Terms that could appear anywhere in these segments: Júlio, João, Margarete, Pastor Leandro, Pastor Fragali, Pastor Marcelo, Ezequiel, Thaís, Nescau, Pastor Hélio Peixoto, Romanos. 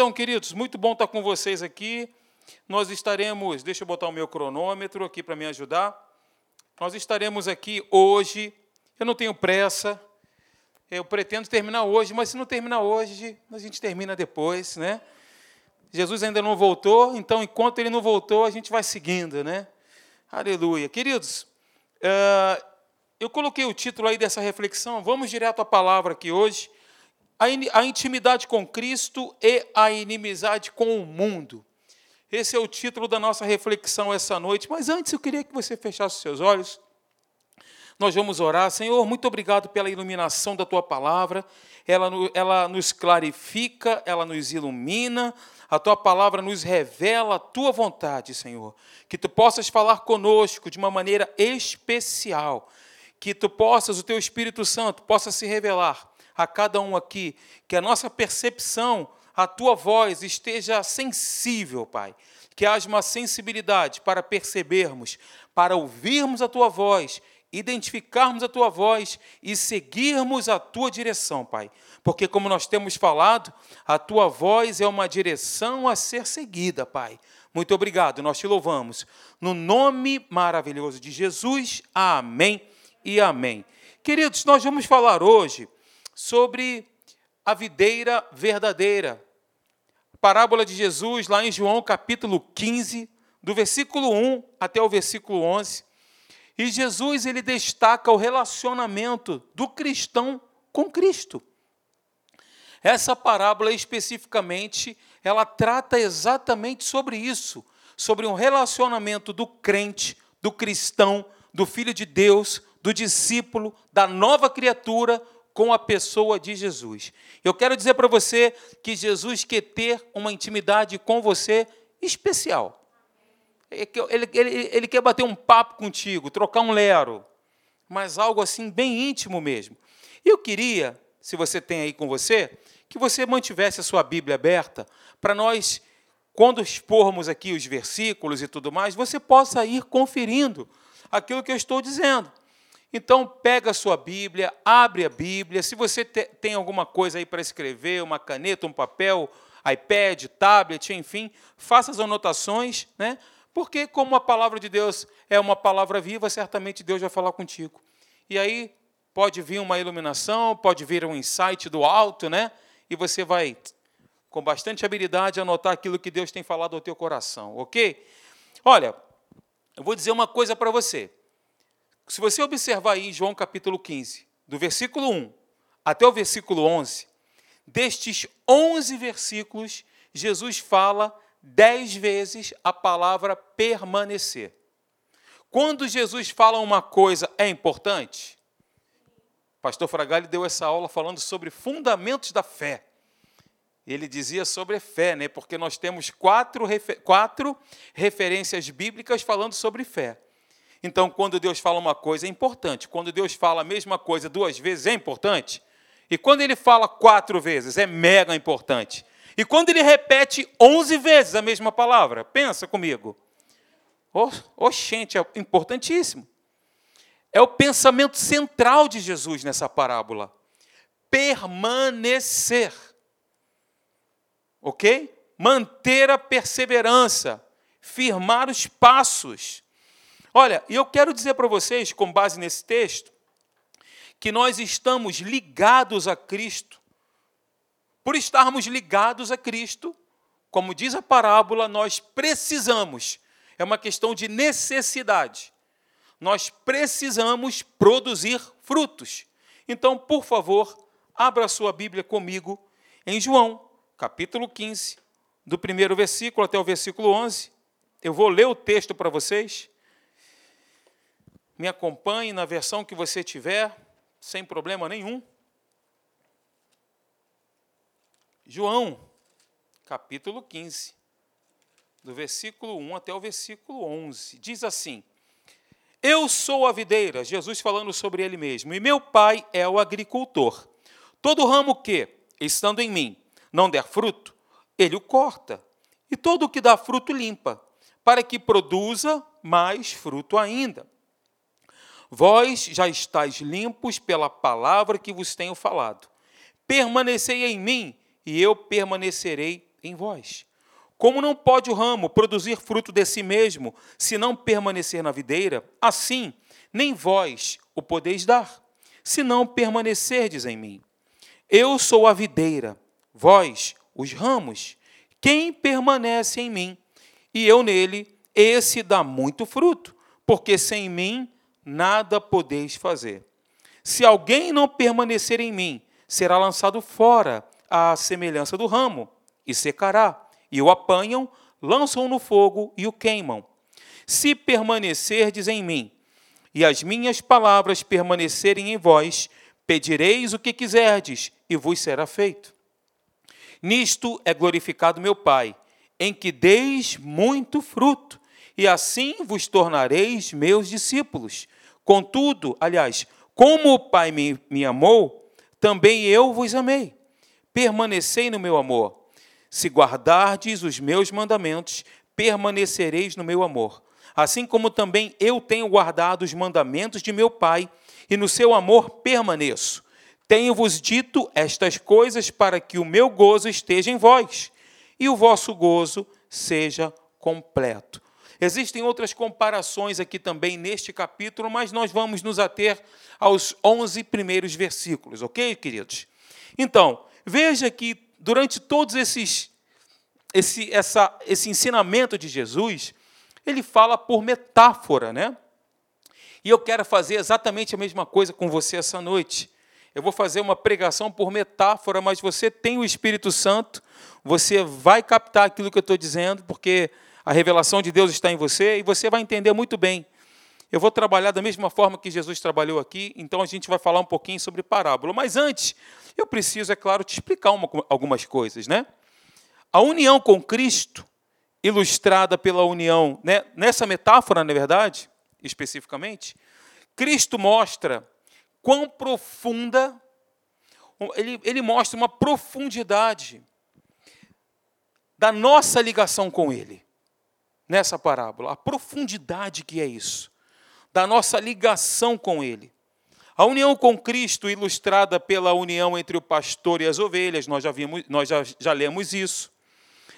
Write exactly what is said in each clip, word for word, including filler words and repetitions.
Então, queridos, muito bom estar com vocês aqui. Nós estaremos, deixa eu botar o meu cronômetro aqui para me ajudar. Nós estaremos aqui hoje, eu não tenho pressa, eu pretendo terminar hoje, mas se não terminar hoje, a gente termina depois, né? Jesus ainda não voltou, então, enquanto ele não voltou, a gente vai seguindo, né? Aleluia. Queridos, uh, eu coloquei o título aí dessa reflexão, vamos direto à palavra aqui hoje, a, in, a intimidade com Cristo e a inimizade com o mundo. Esse é o título da nossa reflexão essa noite, mas antes eu queria que você fechasse os seus olhos. Nós vamos orar. Senhor, muito obrigado pela iluminação da Tua palavra, ela, ela nos clarifica, ela nos ilumina, a Tua palavra nos revela a Tua vontade, Senhor, que Tu possas falar conosco de uma maneira especial, que Tu possas, o Teu Espírito Santo, possa se revelar a cada um aqui, que a nossa percepção, a Tua voz esteja sensível, Pai, que haja uma sensibilidade para percebermos, para ouvirmos a Tua voz, identificarmos a Tua voz e seguirmos a Tua direção, Pai, porque como nós temos falado, a Tua voz é uma direção a ser seguida, Pai. Muito obrigado, nós Te louvamos, no nome maravilhoso de Jesus, amém e amém. Queridos, nós vamos falar hoje sobre a videira verdadeira. Parábola de Jesus, lá em João, capítulo quinze, do versículo um até o versículo onze. E Jesus, ele destaca o relacionamento do cristão com Cristo. Essa parábola, especificamente, ela trata exatamente sobre isso, sobre um relacionamento do crente, do cristão, do filho de Deus, do discípulo, da nova criatura, com a pessoa de Jesus. Eu quero dizer para você que Jesus quer ter uma intimidade com você especial. Ele, ele, ele quer bater um papo contigo, trocar um lero, mas algo assim bem íntimo mesmo. Eu queria, se você tem aí com você, que você mantivesse a sua Bíblia aberta, para nós, quando expormos aqui os versículos e tudo mais, você possa ir conferindo aquilo que eu estou dizendo. Então, pega a sua Bíblia, abre a Bíblia, se você te, tem alguma coisa aí para escrever, uma caneta, um papel, iPad, tablet, enfim, faça as anotações, né? Porque como a palavra de Deus é uma palavra viva, certamente Deus vai falar contigo. E aí pode vir uma iluminação, pode vir um insight do alto, né? E você vai, com bastante habilidade, anotar aquilo que Deus tem falado ao teu coração, ok? Olha, eu vou dizer uma coisa para você. Se você observar aí em João capítulo quinze, do versículo um até o versículo onze, destes onze versículos, Jesus fala dez vezes a palavra permanecer. Quando Jesus fala uma coisa, é importante? Pastor Fragali deu essa aula falando sobre fundamentos da fé. Ele dizia sobre fé, né? Porque nós temos quatro, refer- quatro referências bíblicas falando sobre fé. Então, quando Deus fala uma coisa, é importante. Quando Deus fala a mesma coisa duas vezes, é importante. E quando ele fala quatro vezes, é mega importante. E quando ele repete onze vezes a mesma palavra, pensa comigo. Oxente, é importantíssimo. É o pensamento central de Jesus nessa parábola. Permanecer. Ok? Manter a perseverança. Firmar os passos. Olha, eu quero dizer para vocês, com base nesse texto, que nós estamos ligados a Cristo. Por estarmos ligados a Cristo, como diz a parábola, nós precisamos, é uma questão de necessidade, nós precisamos produzir frutos. Então, por favor, abra a sua Bíblia comigo em João, capítulo quinze, do primeiro versículo até o versículo onze. Eu vou ler o texto para vocês. Me acompanhe na versão que você tiver, sem problema nenhum. João, capítulo quinze, do versículo um até o versículo onze, diz assim: Eu sou a videira, Jesus falando sobre ele mesmo, e meu Pai é o agricultor. Todo ramo que, estando em mim, não der fruto, ele o corta, e todo o que dá fruto limpa, para que produza mais fruto ainda. Vós já estáis limpos pela palavra que vos tenho falado. Permanecei em mim, e eu permanecerei em vós. Como não pode o ramo produzir fruto de si mesmo, se não permanecer na videira, assim nem vós o podeis dar, se não permanecerdes em mim. Eu sou a videira, vós os ramos. Quem permanece em mim, e eu nele, esse dá muito fruto, porque sem mim nada podeis fazer. Se alguém não permanecer em mim, será lançado fora à semelhança do ramo, e secará, e o apanham, lançam no fogo e o queimam. Se permanecerdes em mim, e as minhas palavras permanecerem em vós, pedireis o que quiserdes, e vos será feito. Nisto é glorificado meu Pai, em que deis muito fruto, e assim vos tornareis meus discípulos. Contudo, aliás, como o Pai me, me amou, também eu vos amei. Permanecei no meu amor. Se guardardes os meus mandamentos, permanecereis no meu amor. Assim como também eu tenho guardado os mandamentos de meu Pai, e no seu amor permaneço. Tenho-vos dito estas coisas para que o meu gozo esteja em vós e o vosso gozo seja completo. Existem outras comparações aqui também neste capítulo, mas nós vamos nos ater aos onze primeiros versículos, ok, queridos? Então, veja que durante todos esses, esse, essa, esse ensinamento de Jesus, ele fala por metáfora, né? E eu quero fazer exatamente a mesma coisa com você essa noite. Eu vou fazer uma pregação por metáfora, mas você tem o Espírito Santo, você vai captar aquilo que eu estou dizendo, porque a revelação de Deus está em você e você vai entender muito bem. Eu vou trabalhar da mesma forma que Jesus trabalhou aqui, então a gente vai falar um pouquinho sobre parábola. Mas antes, eu preciso, é claro, te explicar uma, algumas coisas, né? A união com Cristo, ilustrada pela união, né? Nessa metáfora, na verdade, especificamente, Cristo mostra quão profunda, ele, ele mostra uma profundidade da nossa ligação com Ele, nessa parábola, a profundidade que é isso, da nossa ligação com Ele. A união com Cristo, ilustrada pela união entre o pastor e as ovelhas, nós já vimos, nós já, já lemos isso,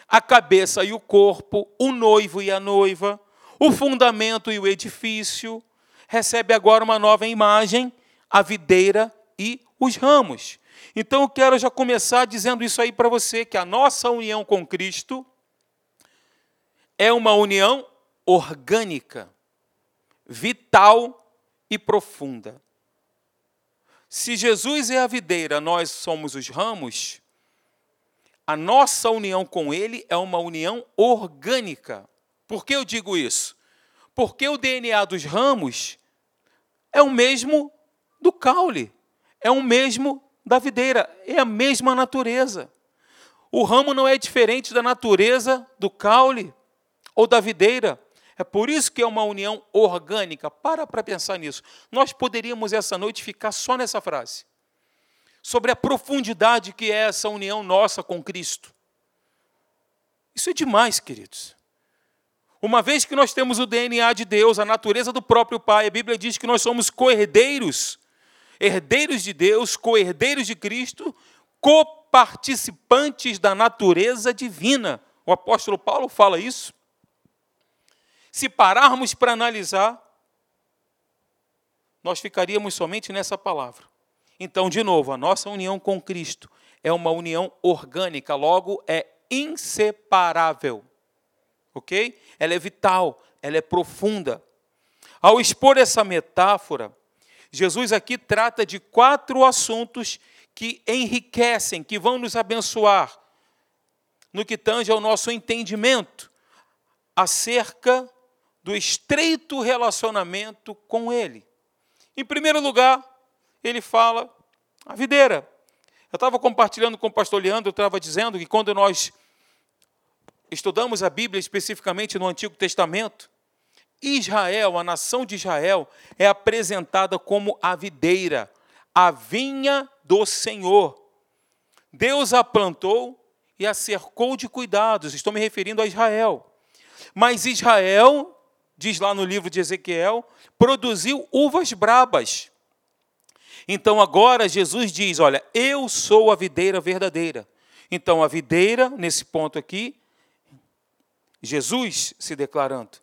a cabeça e o corpo, o noivo e a noiva, o fundamento e o edifício, recebe agora uma nova imagem, a videira e os ramos. Então, eu quero já começar dizendo isso aí para você, que a nossa união com Cristo é uma união orgânica, vital e profunda. Se Jesus é a videira, nós somos os ramos, a nossa união com Ele é uma união orgânica. Por que eu digo isso? Porque o D N A dos ramos é o mesmo do caule, é o mesmo da videira, é a mesma natureza. O ramo não é diferente da natureza do caule ou da videira. É por isso que é uma união orgânica. Para para pensar nisso. Nós poderíamos essa noite ficar só nessa frase, sobre a profundidade que é essa união nossa com Cristo. Isso é demais, queridos. Uma vez que nós temos o D N A de Deus, a natureza do próprio Pai, a Bíblia diz que nós somos co-herdeiros, herdeiros de Deus, co-herdeiros de Cristo, coparticipantes da natureza divina. O apóstolo Paulo fala isso. Se pararmos para analisar, nós ficaríamos somente nessa palavra. Então, de novo, a nossa união com Cristo é uma união orgânica, logo é inseparável. Ok? Ela é vital, ela é profunda. Ao expor essa metáfora, Jesus aqui trata de quatro assuntos que enriquecem, que vão nos abençoar no que tange ao nosso entendimento acerca do estreito relacionamento com Ele. Em primeiro lugar, ele fala a videira. Eu estava compartilhando com o pastor Leandro, eu estava dizendo que quando nós estudamos a Bíblia, especificamente no Antigo Testamento, Israel, a nação de Israel, é apresentada como a videira, a vinha do Senhor. Deus a plantou e a cercou de cuidados. Estou me referindo a Israel. Mas Israel, diz lá no livro de Ezequiel, produziu uvas brabas. Então agora Jesus diz, olha, eu sou a videira verdadeira. Então, a videira, nesse ponto aqui, Jesus se declarando.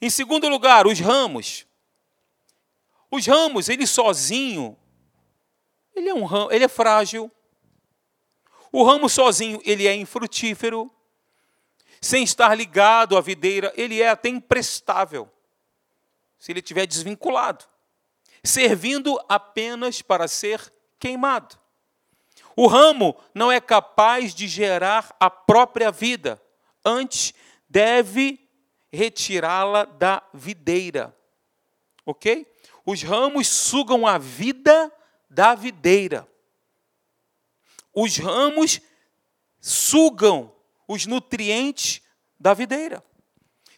Em segundo lugar, os ramos. Os ramos, ele sozinho, ele é, um ramo, ele é frágil. O ramo sozinho, ele é infrutífero. Sem estar ligado à videira, ele é até imprestável, se ele estiver desvinculado, servindo apenas para ser queimado. O ramo não é capaz de gerar a própria vida, antes deve retirá-la da videira. Ok? Os ramos sugam a vida da videira. Os ramos sugam os nutrientes da videira.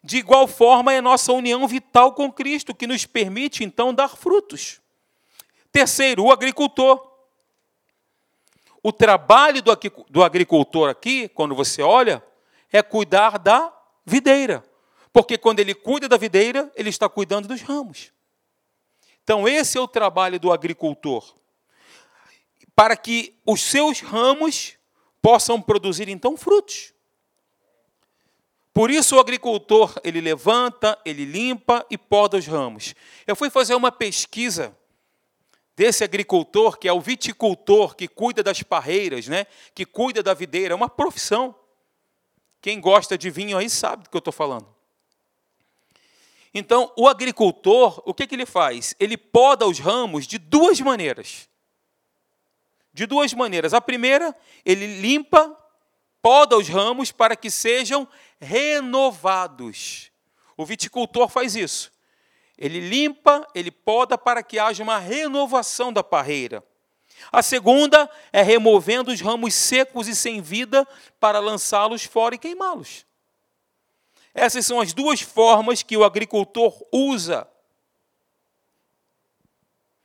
De igual forma, é nossa união vital com Cristo, que nos permite, então, dar frutos. Terceiro, o agricultor. O trabalho do agricultor aqui, quando você olha, é cuidar da videira. Porque quando ele cuida da videira, ele está cuidando dos ramos. Então, esse é o trabalho do agricultor. Para que os seus ramos possam produzir, então, frutos. Por isso, o agricultor, ele levanta, ele limpa e poda os ramos. Eu fui fazer uma pesquisa desse agricultor, que é o viticultor, que cuida das parreiras, né? Que cuida da videira, é uma profissão. Quem gosta de vinho aí sabe do que eu estou falando. Então, o agricultor, o que, que ele faz? Ele poda os ramos de duas maneiras. De duas maneiras. A primeira, ele limpa, poda os ramos para que sejam renovados. O viticultor faz isso. Ele limpa, ele poda para que haja uma renovação da parreira. A segunda é removendo os ramos secos e sem vida para lançá-los fora e queimá-los. Essas são as duas formas que o agricultor usa.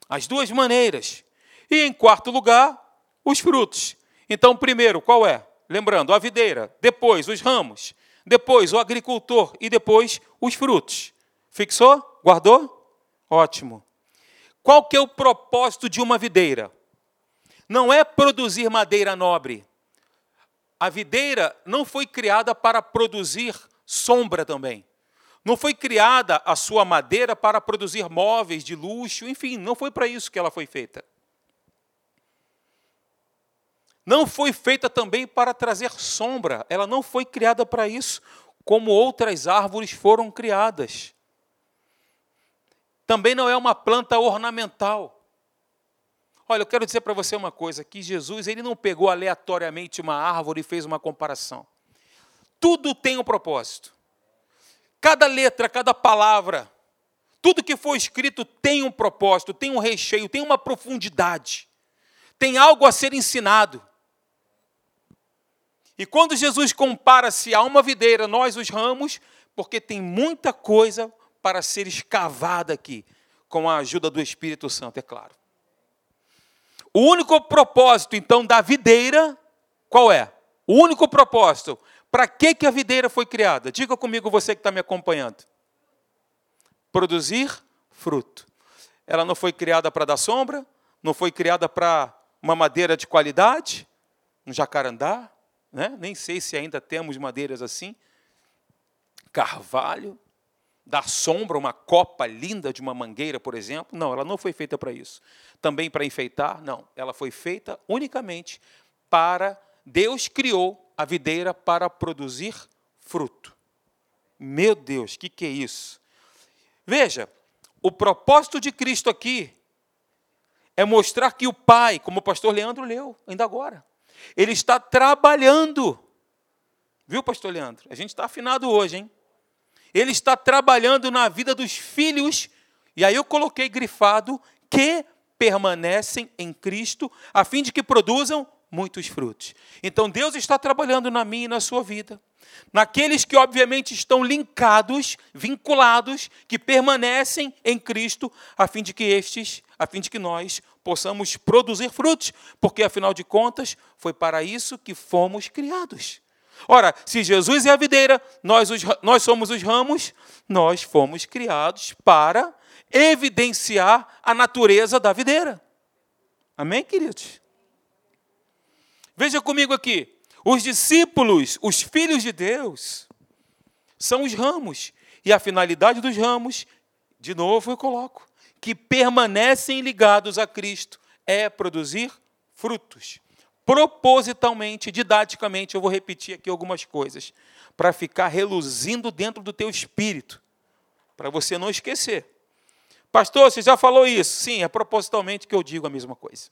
As duas maneiras. E, em quarto lugar, os frutos. Então, primeiro, qual é? Lembrando, a videira, depois os ramos, depois o agricultor e depois os frutos. Fixou? Guardou? Ótimo. Qual que é o propósito de uma videira? Não é produzir madeira nobre. A videira não foi criada para produzir sombra também. Não foi criada a sua madeira para produzir móveis de luxo, enfim, não foi para isso que ela foi feita. Não foi feita também para trazer sombra. Ela não foi criada para isso, como outras árvores foram criadas. Também não é uma planta ornamental. Olha, eu quero dizer para você uma coisa, que Jesus ele não pegou aleatoriamente uma árvore e fez uma comparação. Tudo tem um propósito. Cada letra, cada palavra, tudo que foi escrito tem um propósito, tem um recheio, tem uma profundidade, tem algo a ser ensinado. E quando Jesus compara-se a uma videira, nós os ramos, porque tem muita coisa para ser escavada aqui, com a ajuda do Espírito Santo, é claro. O único propósito, então, da videira, qual é? O único propósito, para que, que a videira foi criada? Diga comigo, você que está me acompanhando. Produzir fruto. Ela não foi criada para dar sombra, não foi criada para uma madeira de qualidade, um jacarandá, né? Nem sei se ainda temos madeiras assim, carvalho, dar sombra, uma copa linda de uma mangueira, por exemplo. Não, ela não foi feita para isso. Também para enfeitar, não. Ela foi feita unicamente para... Deus criou a videira para produzir fruto. Meu Deus, o que, que é isso? Veja, o propósito de Cristo aqui é mostrar que o Pai, como o pastor Leandro leu, ainda agora, ele está trabalhando. Viu, pastor Leandro? A gente está afinado hoje, hein? Ele está trabalhando na vida dos filhos, e aí eu coloquei grifado, que permanecem em Cristo, a fim de que produzam muitos frutos. Então, Deus está trabalhando na minha e na sua vida. Naqueles que, obviamente, estão linkados, vinculados, que permanecem em Cristo, a fim de que estes, a fim de que nós possamos produzir frutos, porque, afinal de contas, foi para isso que fomos criados. Ora, se Jesus é a videira, nós, os, nós somos os ramos, nós fomos criados para evidenciar a natureza da videira. Amém, queridos? Veja comigo aqui. Os discípulos, os filhos de Deus, são os ramos. E a finalidade dos ramos, de novo eu coloco, que permanecem ligados a Cristo, é produzir frutos. Propositalmente, didaticamente, eu vou repetir aqui algumas coisas, para ficar reluzindo dentro do teu espírito, para você não esquecer. Pastor, você já falou isso? Sim, é propositalmente que eu digo a mesma coisa.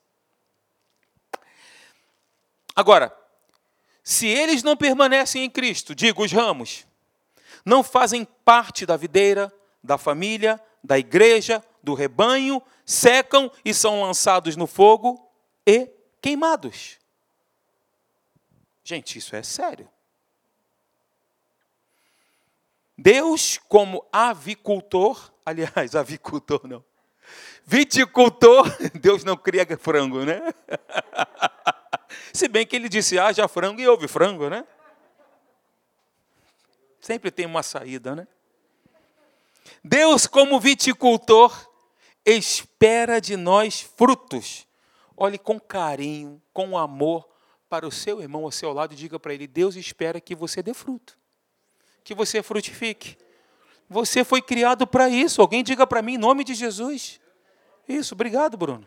Agora, se eles não permanecem em Cristo, digo, os ramos, não fazem parte da videira, da família, da igreja, do rebanho, secam e são lançados no fogo e queimados. Gente, isso é sério. Deus, como avicultor, aliás, avicultor não, viticultor, Deus não cria frango, né? Se bem que ele disse, haja frango e houve frango, né? Sempre tem uma saída, né? Deus, como viticultor, espera de nós frutos. Olhe com carinho, com amor para o seu irmão ao seu lado e diga para ele, Deus espera que você dê fruto, que você frutifique. Você foi criado para isso. Alguém diga para mim, em nome de Jesus. Isso, obrigado, Bruno.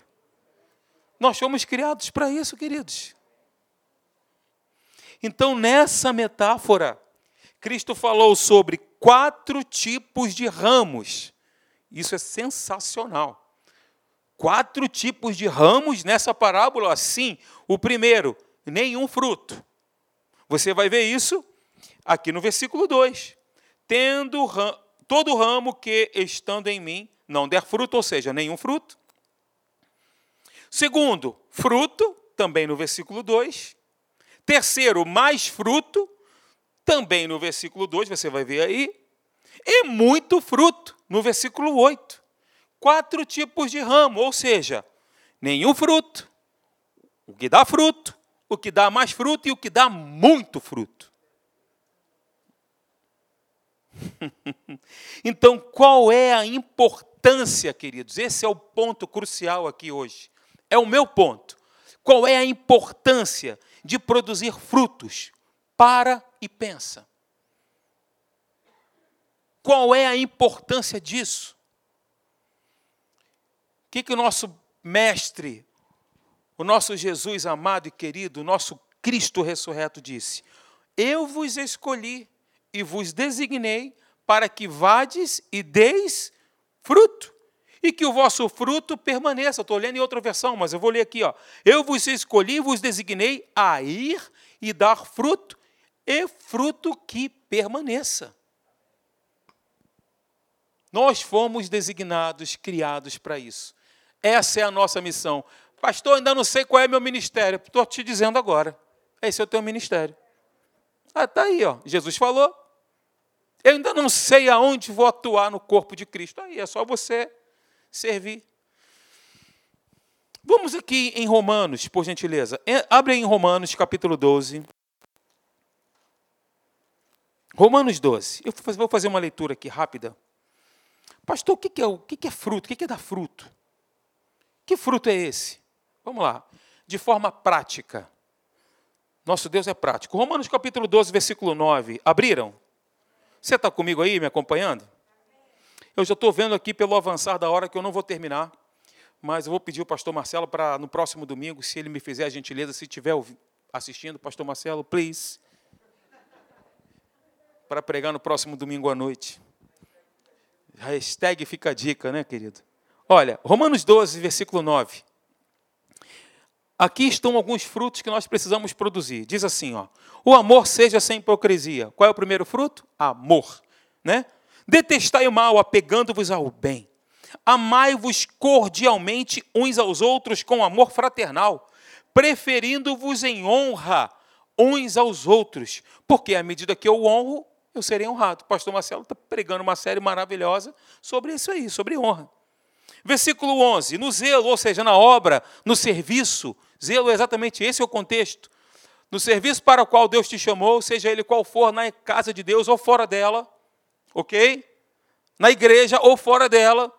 Nós fomos criados para isso, queridos. Então, nessa metáfora, Cristo falou sobre quatro tipos de ramos. Isso é sensacional. Quatro tipos de ramos nessa parábola, assim. O primeiro, nenhum fruto. Você vai ver isso aqui no versículo dois. Tendo ram, todo ramo que, estando em mim, não der fruto, ou seja, nenhum fruto. Segundo, fruto, também no versículo dois. Terceiro, mais fruto, também no versículo dois, você vai ver aí. E muito fruto, no versículo oito. Quatro tipos de ramo, ou seja, nenhum fruto, o que dá fruto, o que dá mais fruto e o que dá muito fruto. Então, qual é a importância, queridos? Esse é o ponto crucial aqui hoje. É o meu ponto. Qual é a importância de produzir frutos? Para e pensa. Qual é a importância disso? O que, que o nosso mestre, o nosso Jesus amado e querido, o nosso Cristo ressurreto disse? Eu vos escolhi e vos designei para que vades e deis fruto. E que o vosso fruto permaneça. Estou lendo em outra versão, mas eu vou ler aqui. Ó. Eu vos escolhi e vos designei a ir e dar fruto, e fruto que permaneça. Nós fomos designados, criados para isso. Essa é a nossa missão. Pastor, ainda não sei qual é meu ministério. Estou te dizendo agora. Esse é o teu ministério. Ah, está aí, ó. Jesus falou. Eu ainda não sei aonde vou atuar no corpo de Cristo. Aí é só você servir. Vamos aqui em Romanos, por gentileza. Abre em Romanos, capítulo doze. Romanos doze. Eu vou fazer uma leitura aqui rápida. Pastor, o que é, o que é fruto? O que é dar fruto? Que fruto é esse? Vamos lá. De forma prática. Nosso Deus é prático. Romanos, capítulo doze, versículo nove. Abriram? Você está comigo aí, me acompanhando? Eu já estou vendo aqui pelo avançar da hora que eu não vou terminar, mas eu vou pedir ao pastor Marcelo para, no próximo domingo, se ele me fizer a gentileza, se estiver assistindo, pastor Marcelo, please, para pregar no próximo domingo à noite. Hashtag fica a dica, né, querido? Olha, Romanos doze, versículo nove. Aqui estão alguns frutos que nós precisamos produzir. Diz assim, ó, o amor seja sem hipocrisia. Qual é o primeiro fruto? Amor, né? Detestai o mal, apegando-vos ao bem. Amai-vos cordialmente uns aos outros com amor fraternal, preferindo-vos em honra uns aos outros, porque à medida que eu honro, eu serei honrado. O pastor Marcelo está pregando uma série maravilhosa sobre isso aí, sobre honra. Versículo onze, no zelo, ou seja, na obra, no serviço, zelo é exatamente esse é o contexto, no serviço para o qual Deus te chamou, seja ele qual for, na casa de Deus ou fora dela, ok? Na igreja ou fora dela.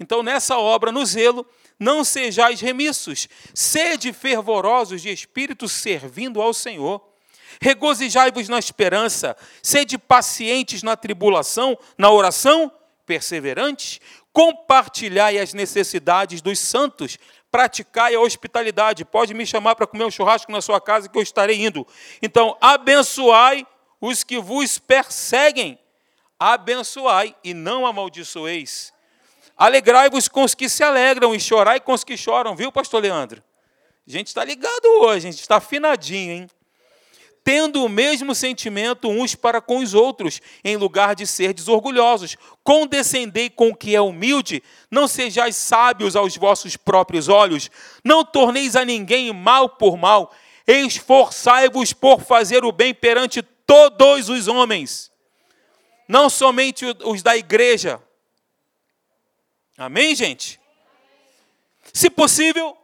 Então, nessa obra, no zelo, não sejais remissos, sede fervorosos de espírito, servindo ao Senhor, regozijai-vos na esperança, sede pacientes na tribulação, na oração, perseverantes, compartilhai as necessidades dos santos, praticai a hospitalidade, pode me chamar para comer um churrasco na sua casa que eu estarei indo. Então, abençoai os que vos perseguem, abençoai e não amaldiçoeis. Alegrai-vos com os que se alegram e chorai com os que choram, viu, pastor Leandro? A gente está ligado hoje, a gente está afinadinho, hein? Tendo o mesmo sentimento uns para com os outros, em lugar de serdes orgulhosos. Condescendei com o que é humilde, não sejais sábios aos vossos próprios olhos, não torneis a ninguém mal por mal, esforçai-vos por fazer o bem perante todos os homens, não somente os da igreja. Amém, gente? Se possível,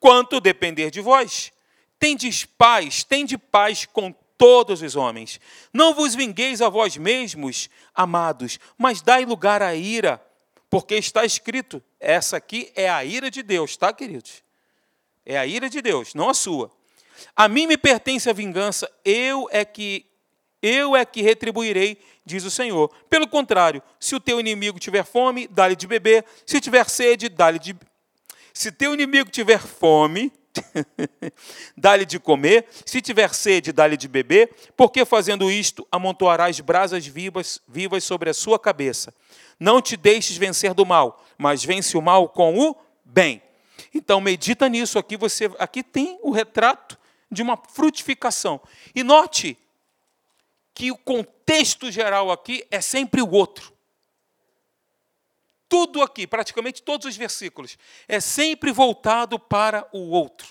quanto depender de vós, tendes paz, tende paz com todos os homens. Não vos vingueis a vós mesmos, amados, mas dai lugar à ira, porque está escrito, essa aqui é a ira de Deus, tá, queridos? É a ira de Deus, não a sua. A mim me pertence a vingança, eu é que, eu é que retribuirei, diz o Senhor. Pelo contrário, se o teu inimigo tiver fome, dá-lhe de beber, se tiver sede, dá-lhe de... Se teu inimigo tiver fome... dá-lhe de comer, se tiver sede, dá-lhe de beber, porque fazendo isto, amontoarás brasas vivas, vivas sobre a sua cabeça. Não te deixes vencer do mal, mas vence o mal com o bem. Então, medita nisso. Aqui, você, aqui tem o retrato de uma frutificação. E note que o contexto geral aqui é sempre o outro. Tudo aqui, praticamente todos os versículos, é sempre voltado para o outro.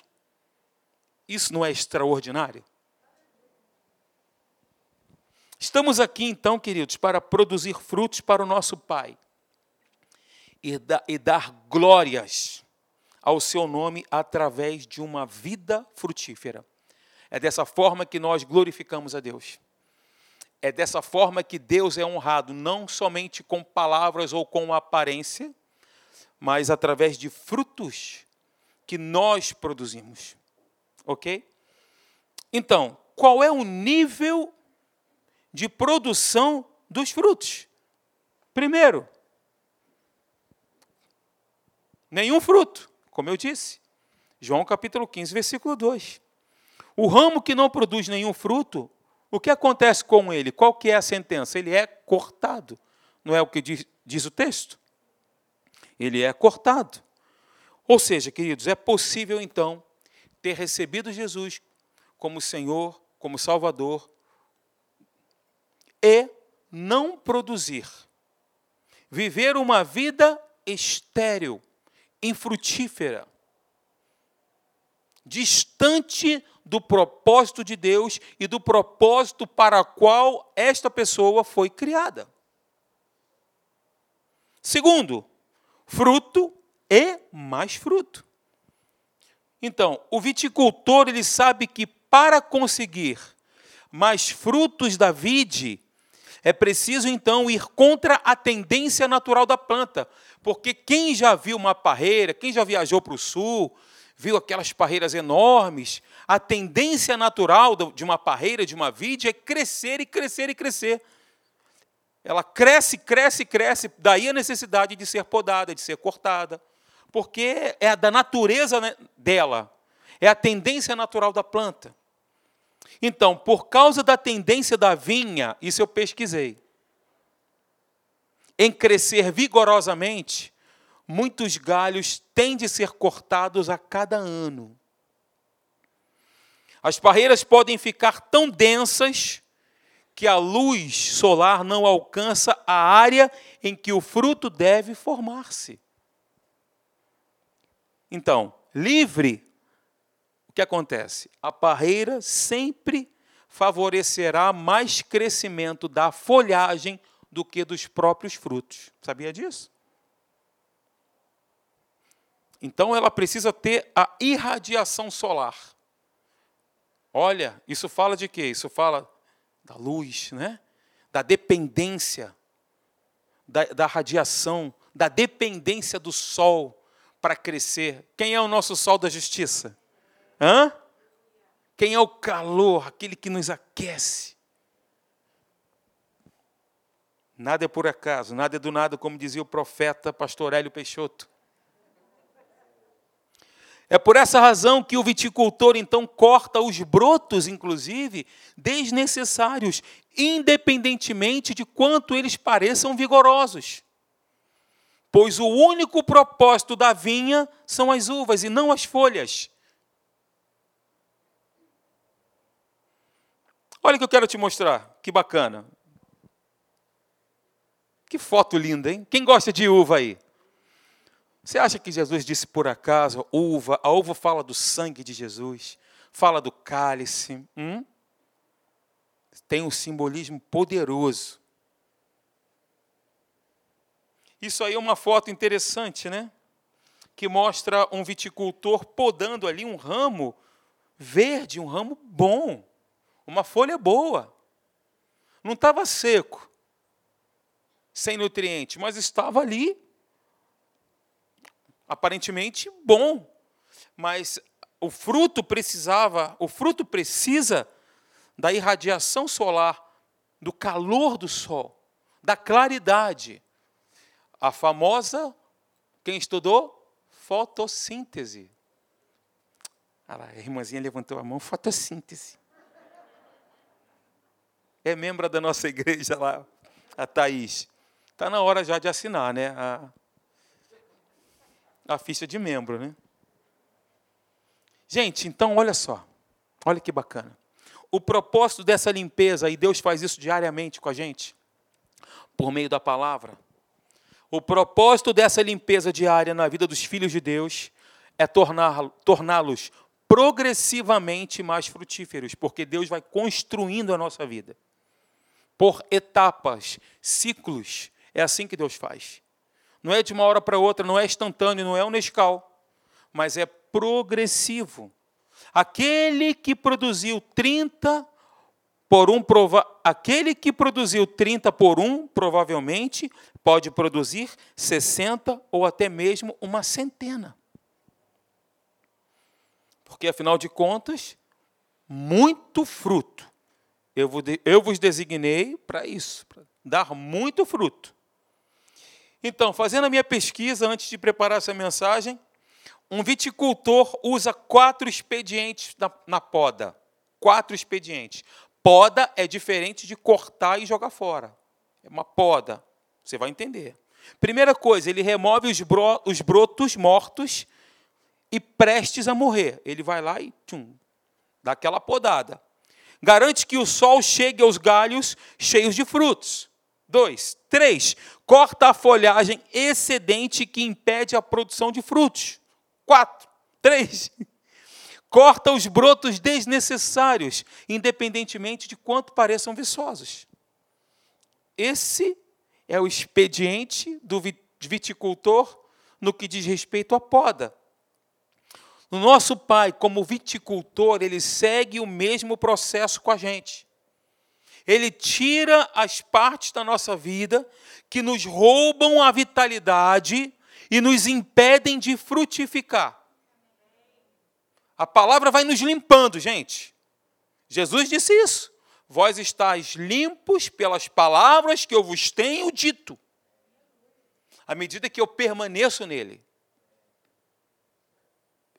Isso não é extraordinário? Estamos aqui, então, queridos, para produzir frutos para o nosso Pai e, da, e dar glórias ao seu nome através de uma vida frutífera. É dessa forma que nós glorificamos a Deus. É dessa forma que Deus é honrado, não somente com palavras ou com aparência, mas através de frutos que nós produzimos. Ok? Então, qual é o nível de produção dos frutos? Primeiro, nenhum fruto, como eu disse. João capítulo quinze, versículo dois. O ramo que não produz nenhum fruto, o que acontece com ele? Qual que é a sentença? Ele é cortado. Não é o que diz, diz o texto? Ele é cortado. Ou seja, queridos, é possível, então, ter recebido Jesus como Senhor, como Salvador, e não produzir. Viver uma vida estéril, infrutífera, distante do propósito de Deus e do propósito para o qual esta pessoa foi criada. Segundo, fruto e mais fruto. Então, o viticultor, ele sabe que para conseguir mais frutos da vide, é preciso, então, ir contra a tendência natural da planta, porque quem já viu uma parreira, quem já viajou para o sul, viu aquelas parreiras enormes, a tendência natural de uma parreira, de uma vide, é crescer e crescer e crescer. Ela cresce, cresce, cresce, daí a necessidade de ser podada, de ser cortada, porque é da natureza dela, é a tendência natural da planta. Então, por causa da tendência da vinha, isso eu pesquisei, em crescer vigorosamente, muitos galhos têm de ser cortados a cada ano. As parreiras podem ficar tão densas que a luz solar não alcança a área em que o fruto deve formar-se. Então, livre, o que acontece? A parreira sempre favorecerá mais crescimento da folhagem do que dos próprios frutos. Sabia disso? Então, ela precisa ter a irradiação solar. Olha, isso fala de quê? Isso fala da luz, né? Da dependência, da, da radiação, da dependência do sol para crescer. Quem é o nosso sol da justiça? Hã? Quem é o calor, aquele que nos aquece. Nada é por acaso, nada é do nada, como dizia o profeta Pastor Hélio Peixoto. É por essa razão que o viticultor, então, corta os brotos, inclusive, desnecessários, independentemente de quanto eles pareçam vigorosos. Pois o único propósito da vinha são as uvas e não as folhas. Olha o que eu quero te mostrar, que bacana. Que foto linda, hein? Quem gosta de uva aí? Você acha que Jesus disse por acaso uva? A uva fala do sangue de Jesus, fala do cálice. Hum? Tem um simbolismo poderoso. Isso aí é uma foto interessante, né? Que mostra um viticultor podando ali um ramo verde, um ramo bom, uma folha boa. Não estava seco, sem nutriente, mas estava ali, aparentemente bom, mas o fruto precisava, o fruto precisa da irradiação solar, do calor do sol, da claridade. A famosa, quem estudou? Fotossíntese. Olha lá, a irmãzinha levantou a mão, fotossíntese. É membro da nossa igreja lá, a Thaís. Está na hora já de assinar, né? A, a ficha de membro, né? Gente, então, olha só. Olha que bacana. O propósito dessa limpeza, e Deus faz isso diariamente com a gente, por meio da palavra, o propósito dessa limpeza diária na vida dos filhos de Deus é torná-los progressivamente mais frutíferos, porque Deus vai construindo a nossa vida por etapas, ciclos. É assim que Deus faz. Não é de uma hora para outra, não é instantâneo, não é um Nescau, mas é progressivo. Aquele que produziu trinta por um, prova... aquele que produziu trinta por um, provavelmente, pode produzir sessenta ou até mesmo uma centena. Porque, afinal de contas, muito fruto. Eu, vou de... Eu vos designei para isso, para dar muito fruto. Então, fazendo a minha pesquisa, antes de preparar essa mensagem, um viticultor usa quatro expedientes na, na poda. Quatro expedientes. Poda é diferente de cortar e jogar fora. É uma poda, você vai entender. Primeira coisa, ele remove os, bro, os brotos mortos e prestes a morrer. Ele vai lá e tchum, dá aquela podada. Garante que o sol chegue aos galhos cheios de frutos. Dois. Três, corta a folhagem excedente que impede a produção de frutos. Quatro. Três. Corta os brotos desnecessários, independentemente de quanto pareçam viçosos. Esse é o expediente do viticultor no que diz respeito à poda. O nosso Pai, como viticultor, ele segue o mesmo processo com a gente. Ele tira as partes da nossa vida que nos roubam a vitalidade e nos impedem de frutificar. A palavra vai nos limpando, gente. Jesus disse isso. Vós estáis limpos pelas palavras que eu vos tenho dito. À medida que eu permaneço nele.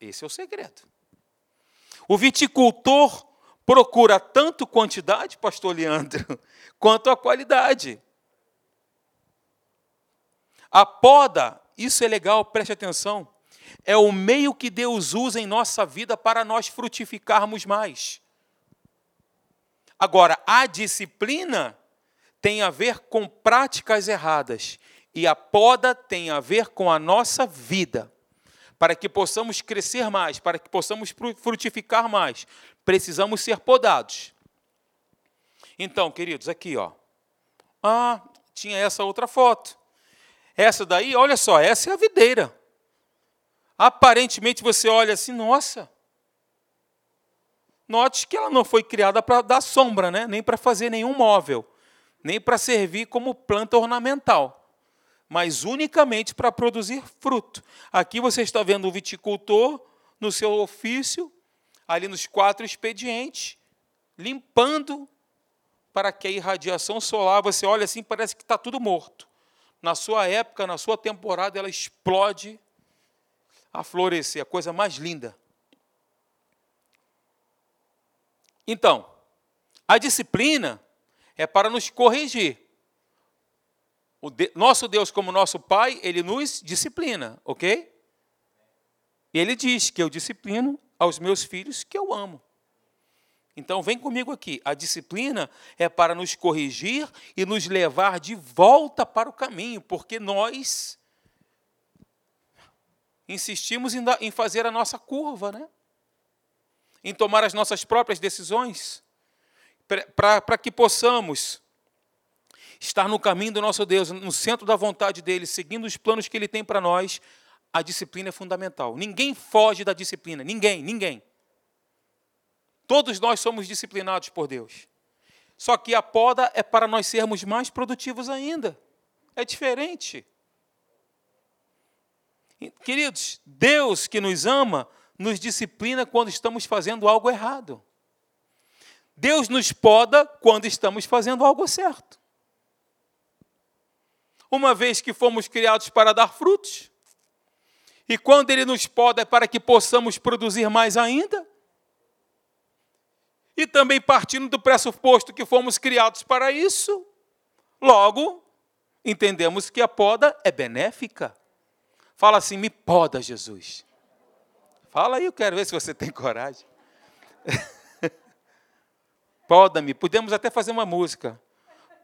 Esse é o segredo. O viticultor procura tanto quantidade, pastor Leandro, quanto a qualidade. A poda, isso é legal, preste atenção. É o meio que Deus usa em nossa vida para nós frutificarmos mais. Agora, a disciplina tem a ver com práticas erradas e a poda tem a ver com a nossa vida. Para que possamos crescer mais, para que possamos frutificar mais, precisamos ser podados. Então, queridos, aqui, ó. Ah, tinha essa outra foto. Essa daí, olha só, essa é a videira. Aparentemente, você olha assim, nossa, note que ela não foi criada para dar sombra, né? Nem para fazer nenhum móvel, nem para servir como planta ornamental, mas unicamente para produzir fruto. Aqui você está vendo o viticultor no seu ofício, ali nos quatro expedientes, limpando para que a irradiação solar, você olha assim, parece que está tudo morto. Na sua época, na sua temporada, ela explode a florescer, a coisa mais linda. Então, a disciplina é para nos corrigir. O de, nosso Deus, como nosso Pai, Ele nos disciplina, ok? E Ele diz que eu disciplino aos meus filhos que eu amo. Então, vem comigo aqui. A disciplina é para nos corrigir e nos levar de volta para o caminho, porque nós insistimos em, da, em fazer a nossa curva, né? Em tomar as nossas próprias decisões, para que possamos estar no caminho do nosso Deus, no centro da vontade dEle, seguindo os planos que Ele tem para nós. A disciplina é fundamental. Ninguém foge da disciplina, ninguém, ninguém. Todos nós somos disciplinados por Deus. Só que a poda é para nós sermos mais produtivos ainda. É diferente. Queridos, Deus que nos ama, nos disciplina quando estamos fazendo algo errado. Deus nos poda quando estamos fazendo algo certo. Uma vez que fomos criados para dar frutos, e quando Ele nos poda é para que possamos produzir mais ainda, e também partindo do pressuposto que fomos criados para isso, logo, entendemos que a poda é benéfica. Fala assim, me poda, Jesus. Fala aí, eu quero ver se você tem coragem. Poda-me. Podemos até fazer uma música.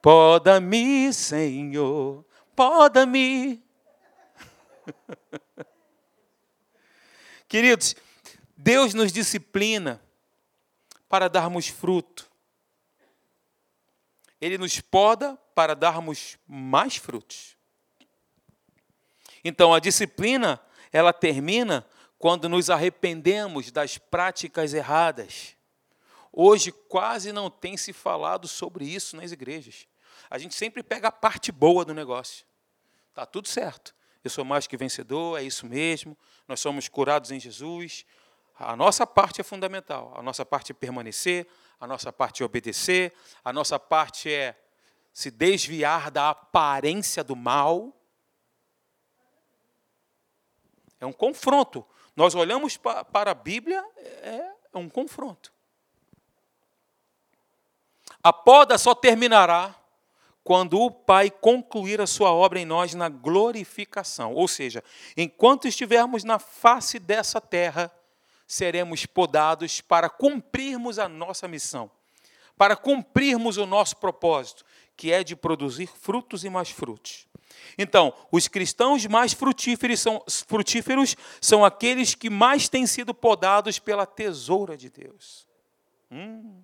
Poda-me, Senhor. Poda-me. Queridos, Deus nos disciplina para darmos fruto. Ele nos poda para darmos mais frutos. Então, a disciplina, ela termina quando nos arrependemos das práticas erradas. Hoje, quase não tem se falado sobre isso nas igrejas. A gente sempre pega a parte boa do negócio. Está tudo certo. Eu sou mais que vencedor, é isso mesmo. Nós somos curados em Jesus. A nossa parte é fundamental. A nossa parte é permanecer, a nossa parte é obedecer, a nossa parte é se desviar da aparência do mal. É um confronto. Nós olhamos para a Bíblia, é um confronto. A poda só terminará quando o Pai concluir a sua obra em nós na glorificação. Ou seja, enquanto estivermos na face dessa terra, seremos podados para cumprirmos a nossa missão, para cumprirmos o nosso propósito, que é de produzir frutos e mais frutos. Então, os cristãos mais frutíferos são, frutíferos são aqueles que mais têm sido podados pela tesoura de Deus. Hum.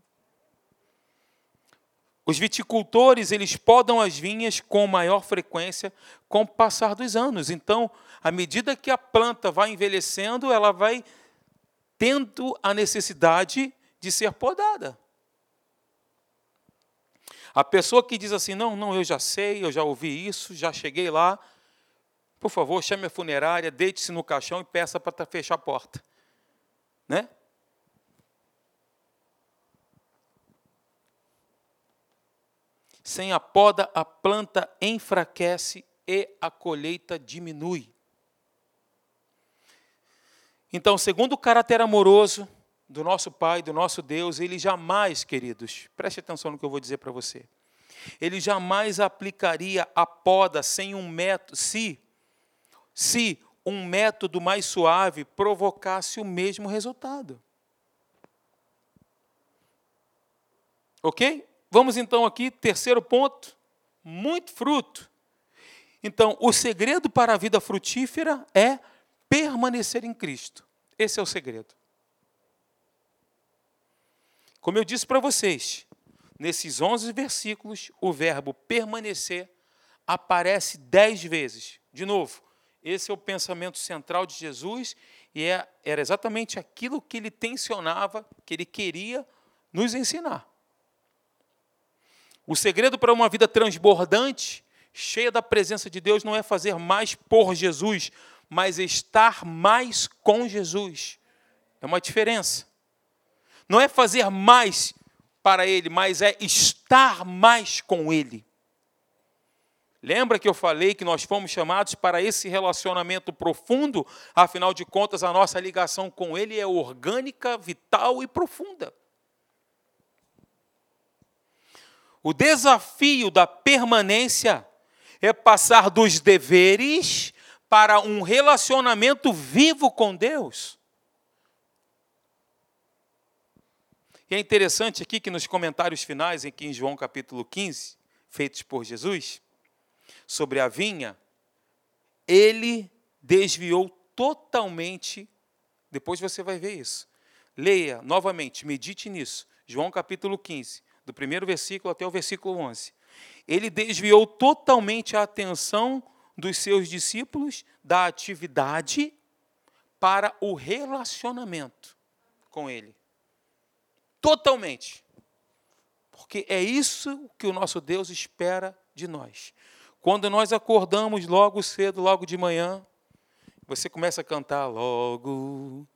Os viticultores, eles podam as vinhas com maior frequência com o passar dos anos. Então, à medida que a planta vai envelhecendo, ela vai tendo a necessidade de ser podada. A pessoa que diz assim, não, não, eu já sei, eu já ouvi isso, já cheguei lá, por favor, chame a funerária, deite-se no caixão e peça para fechar a porta. Né? Sem a poda, a planta enfraquece e a colheita diminui. Então, segundo o caráter amoroso do nosso Pai, do nosso Deus, Ele jamais, queridos, preste atenção no que eu vou dizer para você, Ele jamais aplicaria a poda sem um método, se, se um método mais suave provocasse o mesmo resultado. Ok? Vamos então aqui, terceiro ponto, muito fruto. Então, o segredo para a vida frutífera é permanecer em Cristo. Esse é o segredo. Como eu disse para vocês, nesses onze versículos, o verbo permanecer aparece dez vezes. De novo, esse é o pensamento central de Jesus e é, era exatamente aquilo que ele tensionava, que ele queria nos ensinar. O segredo para uma vida transbordante, cheia da presença de Deus, não é fazer mais por Jesus, mas estar mais com Jesus. É uma diferença. não é fazer mais para Ele, mas é estar mais com Ele. Lembra que eu falei que nós fomos chamados para esse relacionamento profundo? Afinal de contas, a nossa ligação com Ele é orgânica, vital e profunda. O desafio da permanência é passar dos deveres para um relacionamento vivo com Deus. E é interessante aqui que nos comentários finais, aqui em João capítulo quinze, feitos por Jesus, sobre a vinha, ele desviou totalmente, depois você vai ver isso. Leia novamente, medite nisso, João capítulo quinze, do primeiro versículo até o versículo onze. Ele desviou totalmente a atenção dos seus discípulos da atividade para o relacionamento com ele. Totalmente. Porque é isso que o nosso Deus espera de nós. Quando nós acordamos logo cedo, logo de manhã, você começa a cantar logo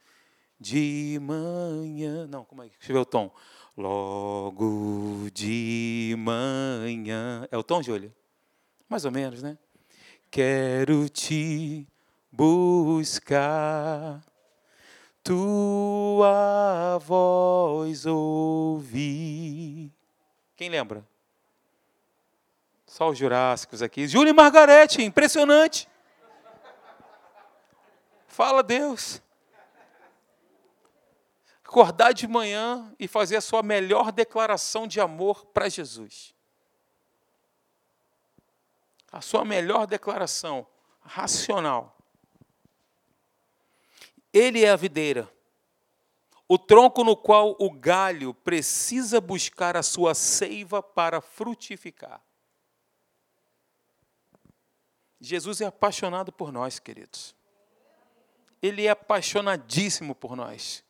de manhã. Não, como é que deixa eu ver o tom? Logo de manhã. É o tom, Júlio? Mais ou menos, né? Quero te buscar, tua voz ouvir. Quem lembra? Só os jurássicos aqui. Júlio e Margarete, impressionante. Fala, Deus. Acordar de manhã e fazer a sua melhor declaração de amor para Jesus. A sua melhor declaração racional. Ele é a videira, o tronco no qual o galho precisa buscar a sua seiva para frutificar. Jesus é apaixonado por nós, queridos. Ele é apaixonadíssimo por nós.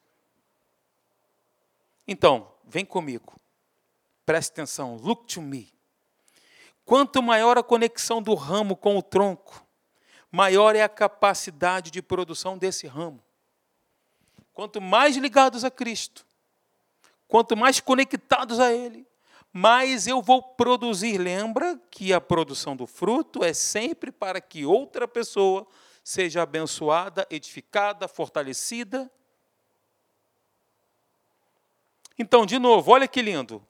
Então, vem comigo. Preste atenção. Look to me. Quanto maior a conexão do ramo com o tronco, maior é a capacidade de produção desse ramo. Quanto mais ligados a Cristo, quanto mais conectados a Ele, mais eu vou produzir. Lembra que a produção do fruto é sempre para que outra pessoa seja abençoada, edificada, fortalecida. Então, de novo, olha que lindo.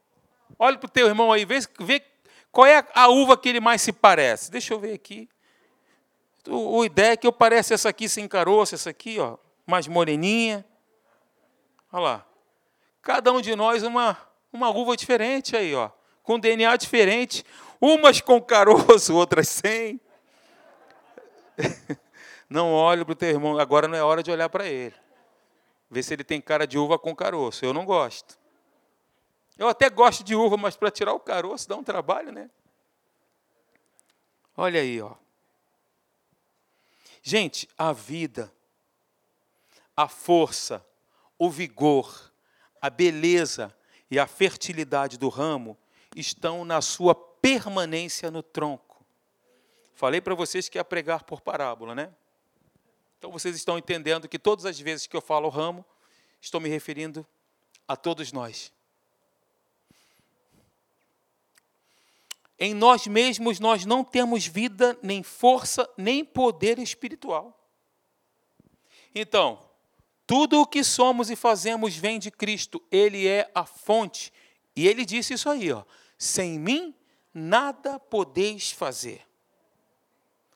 Olha para o teu irmão aí, vê, vê qual é a uva que ele mais se parece? Deixa eu ver aqui. O, o ideia é que eu pareço essa aqui sem caroço, essa aqui, ó, mais moreninha. Olha lá. Cada um de nós uma, uma uva diferente aí, ó, com D N A diferente. Umas com caroço, outras sem. Não olhe para o teu irmão. Agora não é hora de olhar para ele. Ver se ele tem cara de uva com caroço. Eu não gosto. Eu até gosto de uva, mas para tirar o caroço dá um trabalho, né? Olha aí, ó. Gente, a vida, a força, o vigor, a beleza e a fertilidade do ramo estão na sua permanência no tronco. Falei para vocês que ia pregar por parábola, né? Então vocês estão entendendo que todas as vezes que eu falo ramo, estou me referindo a todos nós. Em nós mesmos, nós não temos vida, nem força, nem poder espiritual. Então, tudo o que somos e fazemos vem de Cristo. Ele é a fonte. E ele disse isso aí, ó. Sem mim, nada podeis fazer.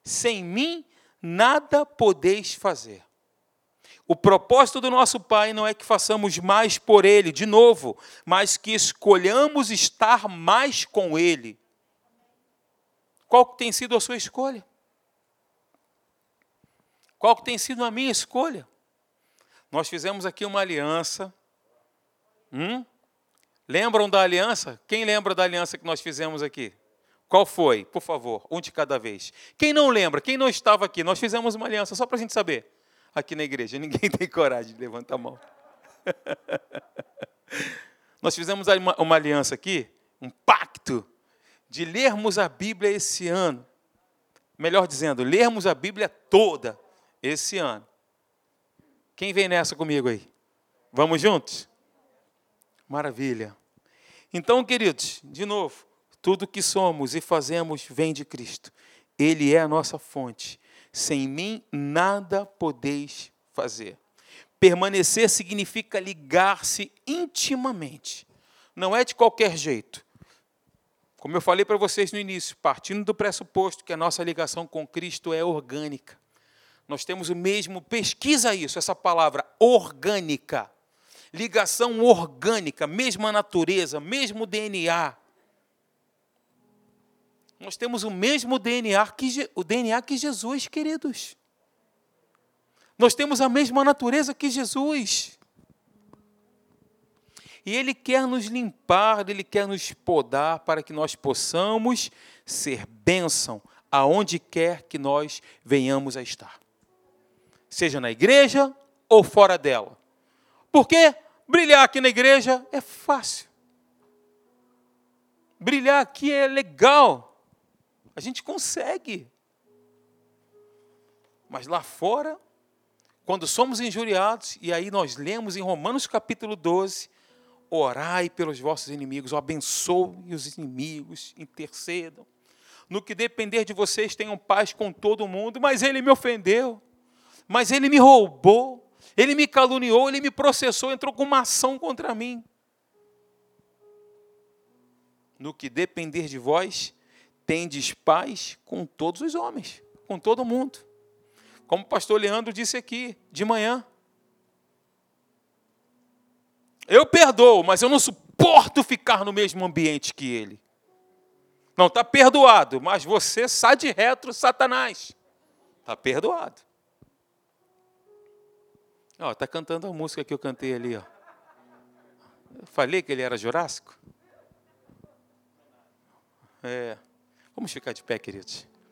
Sem mim, nada podeis fazer. O propósito do nosso Pai não é que façamos mais por Ele, de novo, mas que escolhamos estar mais com Ele. Qual que tem sido a sua escolha? Qual que tem sido a minha escolha? Nós fizemos aqui uma aliança. Hum? Lembram da aliança? Quem lembra da aliança que nós fizemos aqui? Qual foi? Por favor, um de cada vez. Quem não lembra, quem não estava aqui, nós fizemos uma aliança, só para a gente saber. Aqui na igreja, ninguém tem coragem de levantar a mão. Nós fizemos uma aliança aqui, um pacto, de lermos a Bíblia esse ano. Melhor dizendo, lermos a Bíblia toda esse ano. Quem vem nessa comigo aí? Vamos juntos? Maravilha. Então, queridos, de novo, tudo que somos e fazemos vem de Cristo. Ele é a nossa fonte. Sem mim, nada podeis fazer. Permanecer significa ligar-se intimamente. Não é de qualquer jeito. Como eu falei para vocês no início, partindo do pressuposto que a nossa ligação com Cristo é orgânica. Nós temos o mesmo, pesquisa isso, essa palavra, orgânica. Ligação orgânica, mesma natureza, mesmo D N A. Nós temos o mesmo D N A que, o D N A que Jesus, queridos. Nós temos a mesma natureza que Jesus. E Ele quer nos limpar, Ele quer nos podar para que nós possamos ser bênção aonde quer que nós venhamos a estar. Seja na igreja ou fora dela. Porque brilhar aqui na igreja é fácil. Brilhar aqui é legal. A gente consegue. Mas lá fora, quando somos injuriados, e aí nós lemos em Romanos capítulo doze, orai pelos vossos inimigos, abençoe os inimigos, intercedam. No que depender de vocês, tenham paz com todo mundo, mas ele me ofendeu, mas ele me roubou, ele me caluniou, ele me processou, entrou com uma ação contra mim. No que depender de vós, tendes paz com todos os homens, com todo mundo. Como o pastor Leandro disse aqui, de manhã, eu perdoo, mas eu não suporto ficar no mesmo ambiente que ele. Não, está perdoado, mas você sai de retro, Satanás. Está perdoado. Está cantando a música que eu cantei ali. Ó. Eu falei que ele era jurássico? É. Vamos ficar de pé, queridos.